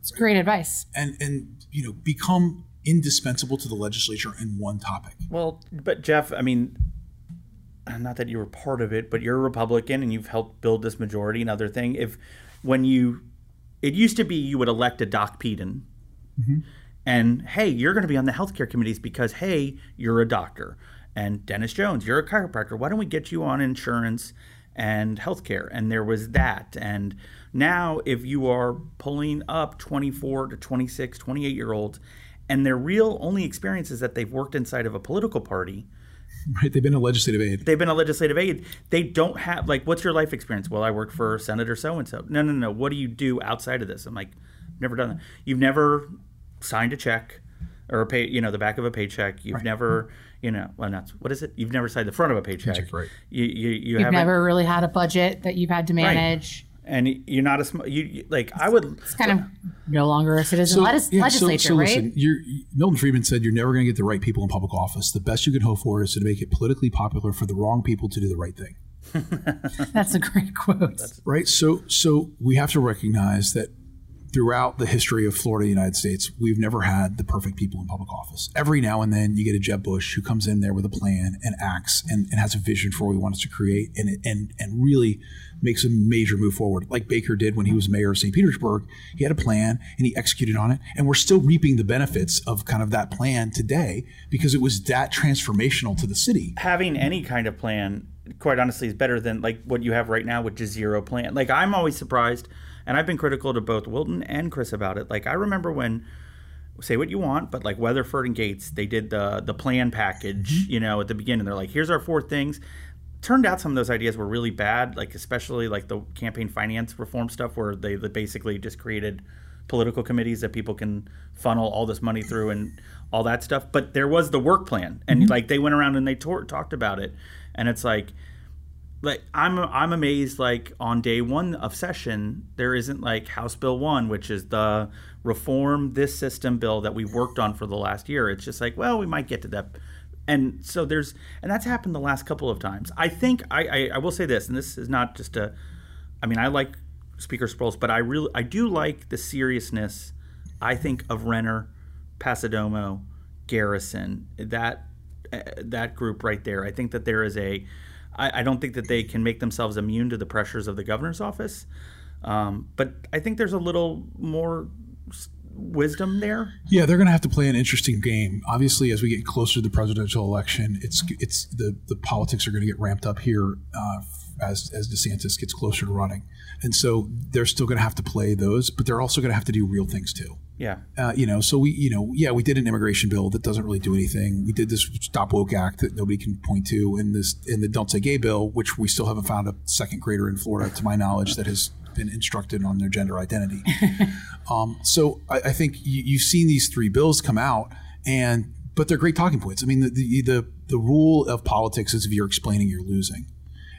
It's great advice. And, and you know, become indispensable to the legislature in one topic. Well, but Jeff, I mean, not that you were part of it, but you're a Republican and you've helped build this majority and other thing. If when you, it used to be you would elect a Doc Peden mm-hmm. and hey, you're going to be on the healthcare committees because hey, you're a doctor, and Dennis Jones, you're a chiropractor. Why don't we get you on insurance and healthcare? And there was that. And now if you are pulling up twenty-four to twenty-six, twenty-eight year olds, and their real only experience is that they've worked inside of a political party. Right. They've been a legislative aide. They've been a legislative aide. They don't have, like, what's your life experience? Well, I worked for Senator so-and-so. No, no, no. What do you do outside of this? I'm like, never done that. You've never signed a check or, a pay, you know, the back of a paycheck. You've right. never, you know, well, not, what is it? You've never signed the front of a paycheck. Paycheck right. You, you, you you've never really had a budget that you've had to manage. Right. And you're not a sm- you like I would. It's kind of no longer a citizen so, legis- yeah, legislature, so, so right? Listen, you're, Milton Friedman said you're never going to get the right people in public office. The best you can hope for is to make it politically popular for the wrong people to do the right thing. That's a great quote. That's- right. So, so we have to recognize that throughout the history of Florida, United States, we've never had the perfect people in public office. Every now and then you get a Jeb Bush who comes in there with a plan and acts and, and has a vision for what he wants to create and, and, and really makes a major move forward. Like Baker did when he was mayor of Saint Petersburg, he had a plan and he executed on it. And we're still reaping the benefits of kind of that plan today because it was that transformational to the city. Having any kind of plan, quite honestly, is better than like what you have right now with just zero plan. Like I'm always surprised. And I've been critical to both Wilton and Chris about it. Like I remember when, say what you want, but like Weatherford and Gates, they did the the plan package, you know, at the beginning. They're like, here's our four things. Turned out some of those ideas were really bad, like especially like the campaign finance reform stuff where they basically just created political committees that people can funnel all this money through and all that stuff. But there was the work plan. And mm-hmm. like they went around and they t- talked about it. And it's like, Like I'm, I'm amazed. Like on day one of session, there isn't like House Bill One, which is the reform this system bill that we've worked on for the last year. It's just like, well, we might get to that, and so there's, and that's happened the last couple of times. I think I, I, I will say this, and this is not just a, I mean, I like Speaker Sproles, but I really, I do like the seriousness. I think of Renner, Pasadomo, Garrison, that, uh, that group right there. I think that there is a. I don't think that they can make themselves immune to the pressures of the governor's office. Um, but I think there's a little more wisdom there. Yeah, they're going to have to play an interesting game. Obviously, as we get closer to the presidential election, it's it's the, the politics are going to get ramped up here uh, as, as DeSantis gets closer to running. And so they're still going to have to play those, but they're also going to have to do real things too. Yeah. Uh, you know, so we, you know, yeah, we did an immigration bill that doesn't really do anything. We did this Stop Woke Act that nobody can point to, and this, and the Don't Say Gay bill, which we still haven't found a second grader in Florida, to my knowledge, that has been instructed on their gender identity. um, so I, I think you, you've seen these three bills come out, and but they're great talking points. I mean, the the the, the rule of politics is if you're explaining, you're losing.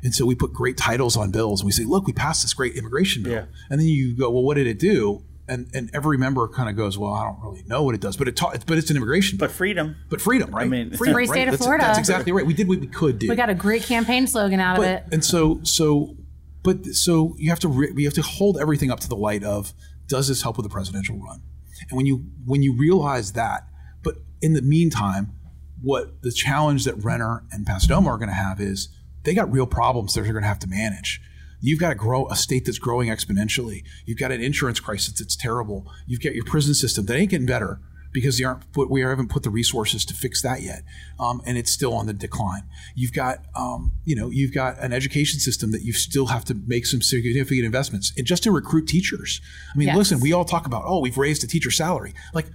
And so we put great titles on bills and we say, look, we passed this great immigration bill. Yeah. And then you go, well, what did it do? and and every member kind of goes, well, I don't really know what it does, but it ta- but it's an immigration bill. But freedom. But freedom, right? I mean, freedom, free state right? of that's, Florida. That's exactly right. We did what we could do. We got a great campaign slogan out but, of it. And so so but so you have to re- you have to hold everything up to the light of, does this help with the presidential run? And when you when you realize that, but in the meantime, what the challenge that Renner and Pasadena are going to have is they got real problems that they're going to have to manage. You've got to grow a state that's growing exponentially. You've got an insurance crisis that's terrible. You've got your prison system that ain't getting better because they aren't put, we haven't put the resources to fix that yet, um, and it's still on the decline. You've got um, you know you've got an education system that you still have to make some significant investments in just to recruit teachers. I mean, yes. Listen, we all talk about, oh, we've raised the teacher salary, like.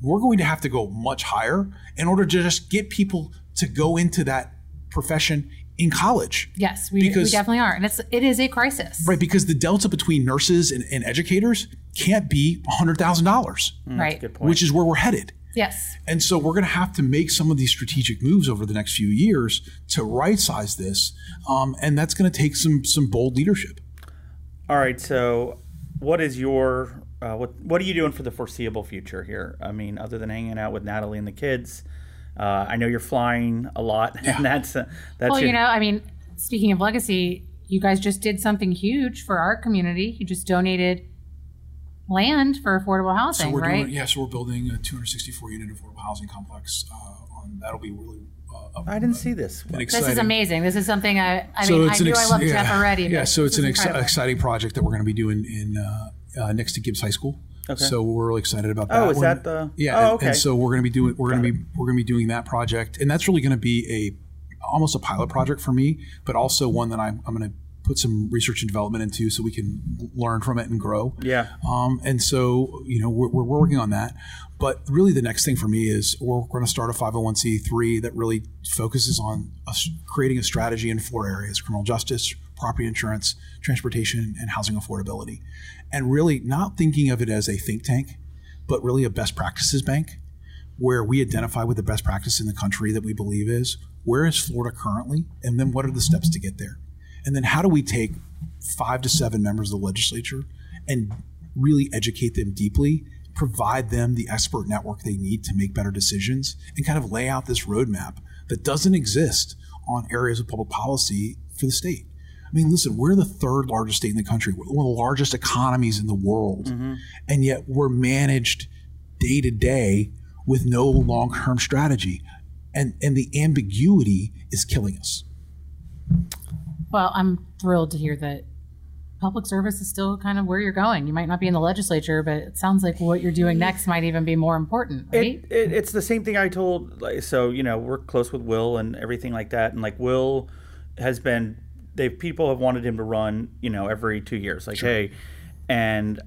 We're going to have to go much higher in order to just get people to go into that profession in college. Yes, we, because, we definitely are. And it's, it is a crisis. Right, because the delta between nurses and, and educators can't be one hundred thousand dollars, mm, right. Good point. Which is where we're headed. Yes. And so we're going to have to make some of these strategic moves over the next few years to right-size this, um, and that's going to take some some bold leadership. All right, so what is your... Uh, what what are you doing for the foreseeable future here? I mean, other than hanging out with Natalie and the kids, uh, I know you're flying a lot. Yeah. And that's uh, that's well, your- you know, I mean, speaking of legacy, you guys just did something huge for our community. You just donated land for affordable housing, so we're right? Doing, yeah, so we're building a two hundred sixty-four unit affordable housing complex. Uh, on that'll be really. Uh, I didn't uh, see this. This is amazing. This is something I. I so mean, I knew ex- I loved yeah, Jeff already. Yeah, so it's an ex- exciting project that we're going to be doing in. Uh, Uh, next to Gibbs High School, okay. So we're really excited about that. Oh, is we're, that the? Yeah, oh, and, okay. And so we're going to be doing we're going to be we're going to be doing that project, and that's really going to be a almost a pilot project for me, but also one that I'm I'm going to put some research and development into so we can learn from it and grow. Yeah. Um. And so you know we're, we're working on that, but really the next thing for me is we're going to start a five oh one c three that really focuses on a, creating a strategy in four areas: criminal justice, property insurance, transportation, and housing affordability. And really not thinking of it as a think tank, but really a best practices bank where we identify what the best practice in the country that we believe is, where is Florida currently, and then what are the steps to get there? And then how do we take five to seven members of the legislature and really educate them deeply, provide them the expert network they need to make better decisions, and kind of lay out this roadmap that doesn't exist on areas of public policy for the state. I mean, listen, we're the third largest state in the country. We're one of the largest economies in the world. Mm-hmm. And yet we're managed day to day with no long-term strategy. And and the ambiguity is killing us. Well, I'm thrilled to hear that public service is still kind of where you're going. You might not be in the legislature, but it sounds like what you're doing next might even be more important, right? It, it, it's the same thing I told. Like, so, you know, we're close with Will and everything like that. And like Will has been... They people have wanted him to run, you know, every two years. Like, sure. Hey, and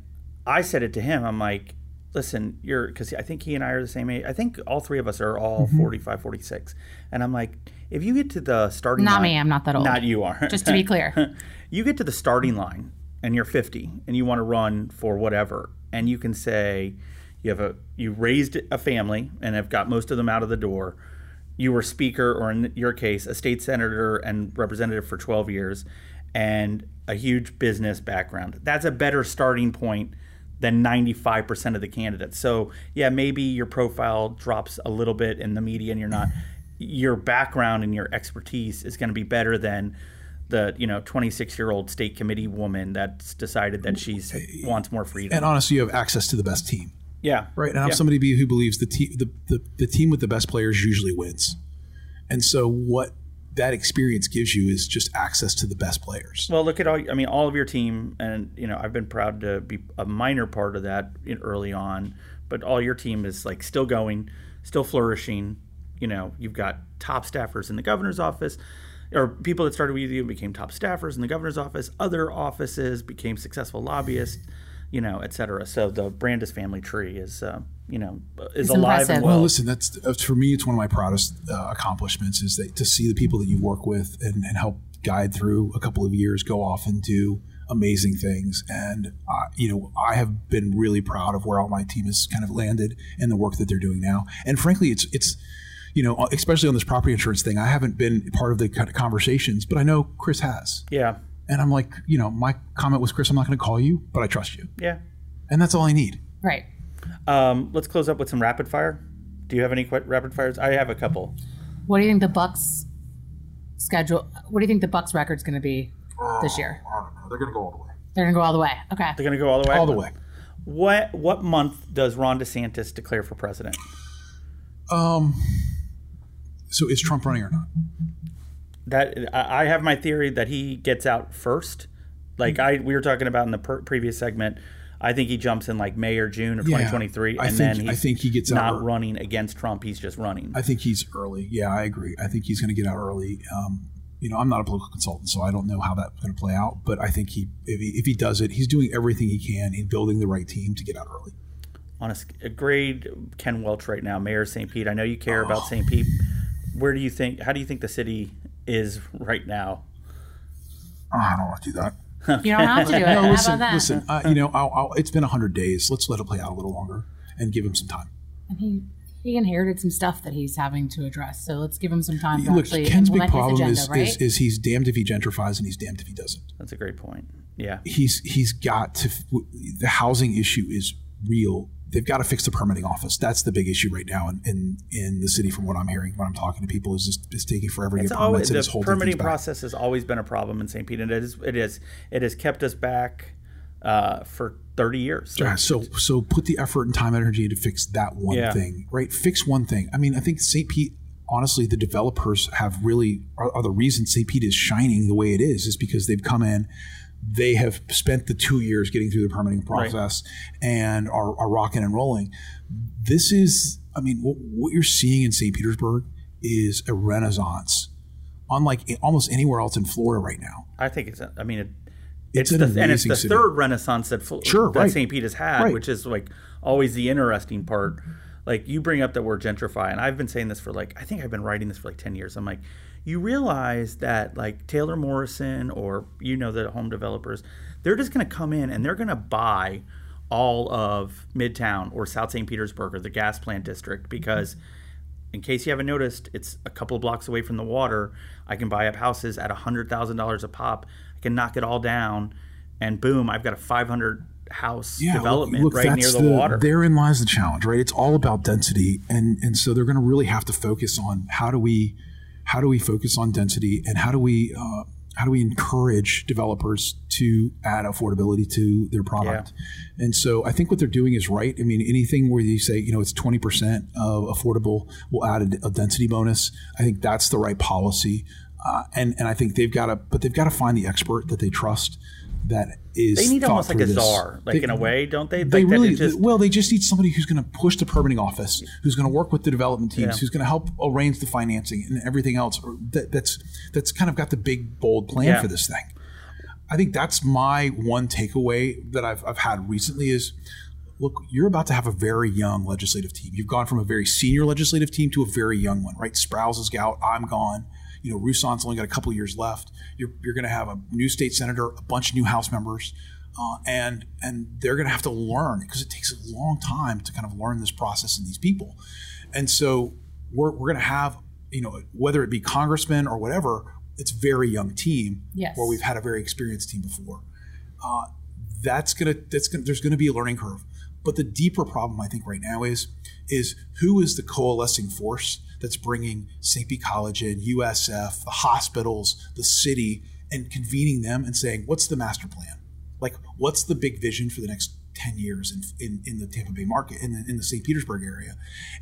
I said it to him. I'm like, listen, you're because I think he and I are the same age. I think all three of us are all mm-hmm. forty-five, forty-six. And I'm like, if you get to the starting not line. Not me. I'm not that old. Not you are. Just to be clear. You get to the starting line and you're fifty and you want to run for whatever. And you can say you have a you raised a family and have got most of them out of the door. You were speaker, or in your case, a state senator and representative for twelve years, and a huge business background. That's a better starting point than ninety-five percent of the candidates. So yeah, maybe your profile drops a little bit in the media and you're not, your background and your expertise is going to be better than the, you know, twenty-six-year-old state committee woman that's decided that she wants more freedom. And honestly, you have access to the best team. Yeah. Right. And I'm yeah. somebody who believes the, te- the, the, the team with the best players usually wins. And so what that experience gives you is just access to the best players. Well, look at all, I mean, all of your team. And, you know, I've been proud to be a minor part of that early on. But all your team is like still going, still flourishing. You know, you've got top staffers in the governor's office, or people that started with you became top staffers in the governor's office. Other offices became successful lobbyists. You know, et cetera. So the Brandes family tree is, uh, you know, is it's alive impressive. And well. Well, listen, that's for me. It's one of my proudest uh, accomplishments is that to see the people that you work with and, and help guide through a couple of years go off and do amazing things. And uh, you know, I have been really proud of where all my team has kind of landed and the work that they're doing now. And frankly, it's it's. You know, especially on this property insurance thing, I haven't been part of the kind of conversations, but I know Chris has. Yeah. And I'm like, you know, my comment was, Chris, I'm not going to call you, but I trust you. Yeah. And that's all I need. Right. Um, let's close up with some rapid fire. Do you have any qu- rapid fires? I have a couple. What do you think the Bucs schedule? What do you think the Bucs record's going to be uh, this year? I don't know. They're going to go all the way. They're going to go all the way. Okay. They're going to go all the way. All the way. What what month does Ron DeSantis declare for president? Um. So is Trump running or not? That I have my theory that he gets out first. Like I we were talking about in the per- previous segment. I think he jumps in like May or June of yeah, twenty twenty-three, and I think, then he's I think he gets not out running against Trump. He's just running. I think he's early. Yeah, I agree. I think he's going to get out early. Um, you know, I'm not a political consultant, so I don't know how that's going to play out. But I think he if, he, if he does it, he's doing everything he can in building the right team to get out early. On a, a grade, Ken Welch right now, Mayor of Saint Pete. I know you care oh. about Saint Pete. Where do you think? How do you think the city is right now? Oh, I don't want to do that. You don't have to do it. No, listen, How about that? listen. Uh, you know, I'll, I'll, it's been a hundred days. Let's let it play out a little longer and give him some time. And he he inherited some stuff that he's having to address. So let's give him some time. Look, to Ken's big problem agenda, is, right? is is he's damned if he gentrifies and he's damned if he doesn't. That's a great point. Yeah, he's he's got to. The housing issue is real. They've got to fix the permitting office. That's the big issue right now in, in, in the city. From what I'm hearing, when I'm talking to people, is just it's taking forever to get permits. The permitting process has always been a problem in Saint Pete, and it is it is it has kept us back uh, for thirty years. So. Yeah. So so put the effort and time and energy to fix that one yeah. thing. Right. Fix one thing. I mean, I think Saint Pete. Honestly, the developers have really are, are the reason Saint Pete is shining the way it is. Is because they've come in. They have spent the two years getting through the permitting process right. and are, are rocking and rolling. This is, I mean, what, what you're seeing in Saint Petersburg is a renaissance, unlike in, almost anywhere else in Florida right now. I think it's, I mean, it, it's, it's an the, and it's the city. third renaissance that, sure, that right. Saint Pete has had, right. which is like always the interesting part. Like you bring up the word gentrify, and I've been saying this for like, I think I've been writing this for like ten years. I'm like, you realize that like Taylor Morrison or, you know, the home developers, they're just going to come in and they're going to buy all of Midtown or South Saint Petersburg or the gas plant district because in case you haven't noticed, it's a couple of blocks away from the water. I can buy up houses at one hundred thousand dollars a pop. I can knock it all down and boom, I've got a five hundred house yeah, development look, look, right near the, the water. Therein lies the challenge, right? It's all about density. And, and so they're going to really have to focus on how do we How do we focus on density, and how do we uh, how do we encourage developers to add affordability to their product? Yeah. And so I think what they're doing is right. I mean, anything where you say, you know, it's twenty percent of affordable, we'll add a, a density bonus. I think that's the right policy, uh, and and I think they've got to, but they've got to find the expert that they trust. That is, they need almost like a czar, like they, in a way, don't they? They like really, just, well, they just need somebody who's going to push the permitting office, who's going to work with the development teams, yeah. who's going to help arrange the financing and everything else. That, that's that's kind of got the big bold plan yeah. for this thing. I think that's my one takeaway that I've I've had recently is, look, you're about to have a very young legislative team. You've gone from a very senior legislative team to a very young one, right? Sproul's is out. I'm gone. You know, Roussan's only got a couple of years left. You're, you're going to have a new state senator, a bunch of new House members, uh, and and they're going to have to learn because it takes a long time to kind of learn this process and these people. And so we're we're going to have, you know, whether it be congressmen or whatever, it's a very young team yes. where we've had a very experienced team before. Uh, that's gonna that's gonna there's going to be a learning curve. But the deeper problem I think right now is is who is the coalescing force that's bringing Saint Pete College in, U S F, the hospitals, the city, and convening them and saying, what's the master plan? Like, what's the big vision for the next ten years in in, in the Tampa Bay market, in the, in the Saint Petersburg area?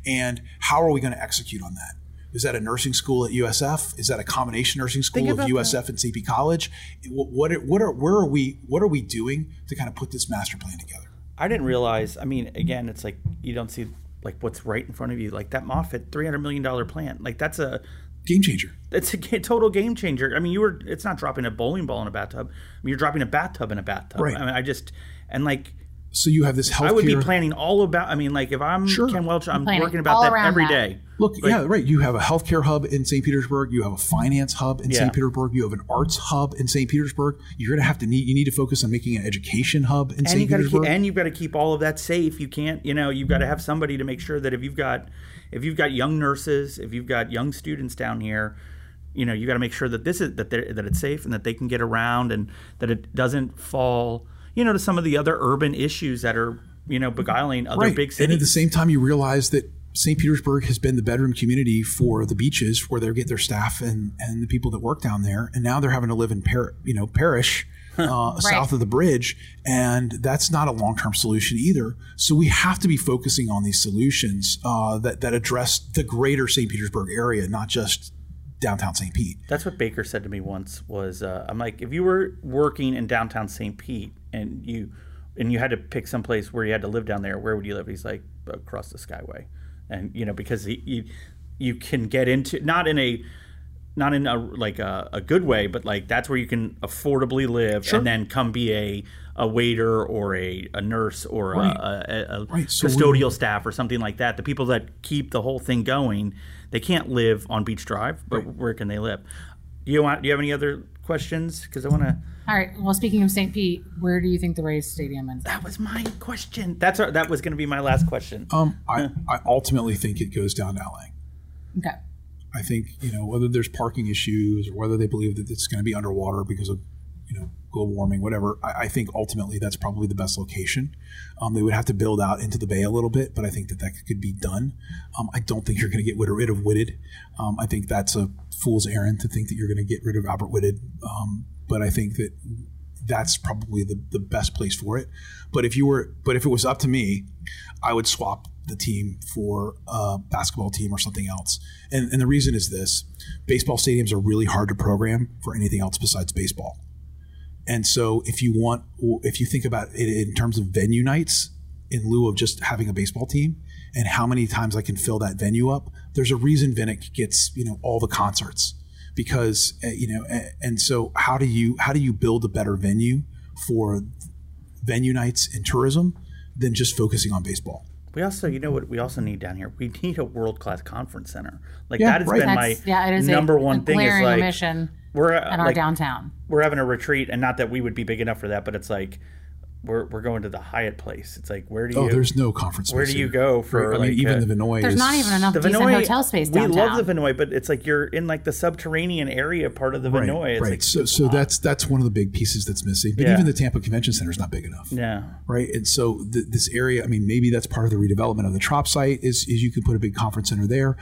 And how are we going to execute on that? Is that a nursing school at U S F? Is that a combination nursing school of U S F that. And Saint Pete College? What are, what are where are we what are we doing to kind of put this master plan together? I didn't realize. I mean, again, it's like you don't see like what's right in front of you, like that Moffitt three hundred million dollars plant, like that's a game changer. That's a g- total game changer. I mean, you were it's not dropping a bowling ball in a bathtub. I mean, you're dropping a bathtub in a bathtub. Right. I mean, I just and like. So you have this healthcare. I would be planning all about. I mean, like if I'm sure. Ken Welch, I'm working about that every that. day. Look, like, yeah, right. You have a healthcare hub in Saint Petersburg. You have a finance hub in yeah. Saint Petersburg. You have an arts hub in Saint Petersburg. You're gonna have to need. You need to focus on making an education hub in and Saint Petersburg. Keep, and you've got to keep all of that safe. You can't. You know, you've got to have somebody to make sure that if you've got, if you've got young nurses, if you've got young students down here. You know, you got to make sure that this is that that it's safe and that they can get around and that it doesn't fall. you know, to some of the other urban issues that are, you know, beguiling other right. big cities. And at the same time, you realize that Saint Petersburg has been the bedroom community for the beaches, where they get their staff and, and the people that work down there. And now they're having to live in Par- you know, Parish uh, right. south of the bridge. And that's not a long-term solution either. So we have to be focusing on these solutions uh, that, that address the greater Saint Petersburg area, not just downtown Saint Pete. That's what Baker said to me once was, uh, I'm like, if you were working in downtown Saint Pete and you and you had to pick some place where you had to live down there, where would you live? He's like, across the Skyway. And, you know, because he, you, you can get into, not in a, not in a, like a, a good way, but like that's where you can affordably live sure. and then come be a, a waiter or a, a nurse or right. a, a, a right. custodial so we, staff or something like that. The people that keep the whole thing going, they can't live on Beach Drive, but right. where can they live? Do you want, do you have any other questions? Because I want to. All right. Well, speaking of Saint Pete, where do you think the Rays Stadium ends up? That was my question. That's our, that was going to be my last question. Um, I, I ultimately think it goes down to L A. Okay. I think, you know, whether there's parking issues or whether they believe that it's going to be underwater because of, you know, global warming, whatever, I, I think ultimately that's probably the best location. Um, they would have to build out into the bay a little bit, but I think that that could be done. Um, I don't think you're going to get rid of Whitted. Um, I think that's a fool's errand to think that you're going to get rid of Albert Whitted. Um, but I think that that's probably the, the best place for it. But if you were, but if it was up to me, I would swap the team for a basketball team or something else. And, and the reason is this: baseball stadiums are really hard to program for anything else besides baseball. And so if you want, if you think about it in terms of venue nights, in lieu of just having a baseball team and how many times I can fill that venue up, there's a reason Vinick gets, you know, all the concerts because, uh, you know, and, and so how do you, how do you build a better venue for venue nights and tourism than just focusing on baseball? We also, you know what we also need down here? We need a world-class conference center. Like yeah, that has right. been That's, my yeah, it is number a, one a thing is like mission. We're uh, in our like, downtown. We're having a retreat, and not that we would be big enough for that, but it's like we're we're going to the Hyatt place. It's like where do you? Oh, there's no conference. Where do you go for? I like mean, even a, the Vinoy. There's is, not even enough decent Vinoy, hotel space downtown. We love the Vinoy, but it's like you're in like the subterranean area part of the right, Vinoy. It's right. Like, so so that's that's one of the big pieces that's missing. But yeah. even the Tampa Convention Center is not big enough. Yeah. Right. And so th- this area, I mean, maybe that's part of the redevelopment of the Trop site is is you could put a big conference center there,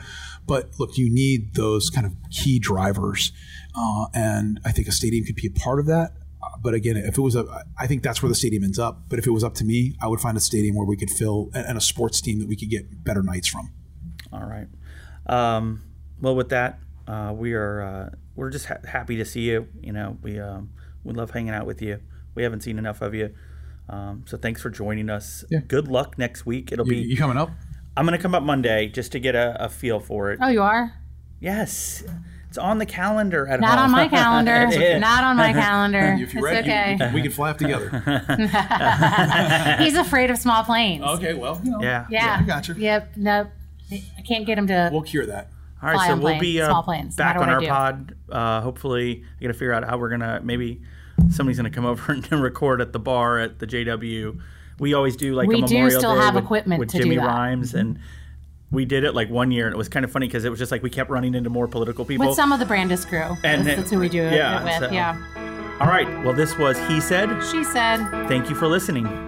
but look, you need those kind of key drivers. Uh, and I think a stadium could be a part of that. Uh, but again, if it was a, I think that's where the stadium ends up. But if it was up to me, I would find a stadium where we could fill and, and a sports team that we could get better nights from. All right. Um, well, with that, uh, we are uh, we're just ha- happy to see you. You know, we um, we love hanging out with you. We haven't seen enough of you. Um, so thanks for joining us. Yeah. Good luck next week. It'll you, be you coming up. I'm gonna come up Monday just to get a, a feel for it. Oh, you are? Yes. It's on the calendar at Not home. on my calendar. Not on my calendar. If you it's read, okay. You, we can fly up together. He's afraid of small planes. Okay, well, you know. Yeah. Yeah. yeah I got you. Yep. Nope. I can't get him to. We'll cure that. All right, so we'll planes, be uh, planes, back on our do. pod. Uh, hopefully, I got to figure out how we're going to, maybe somebody's going to come over and record at the bar at the J W. We always do like we a Memorial Day. We do still have with, equipment with to Jimmy do that. Rhymes and. We did it like one year, and it was kind of funny because it was just like we kept running into more political people. With some of the Brandes crew. And that's, it, that's who we do yeah, it with. So. Yeah. All right. Well, this was He Said. She Said. Thank you for listening.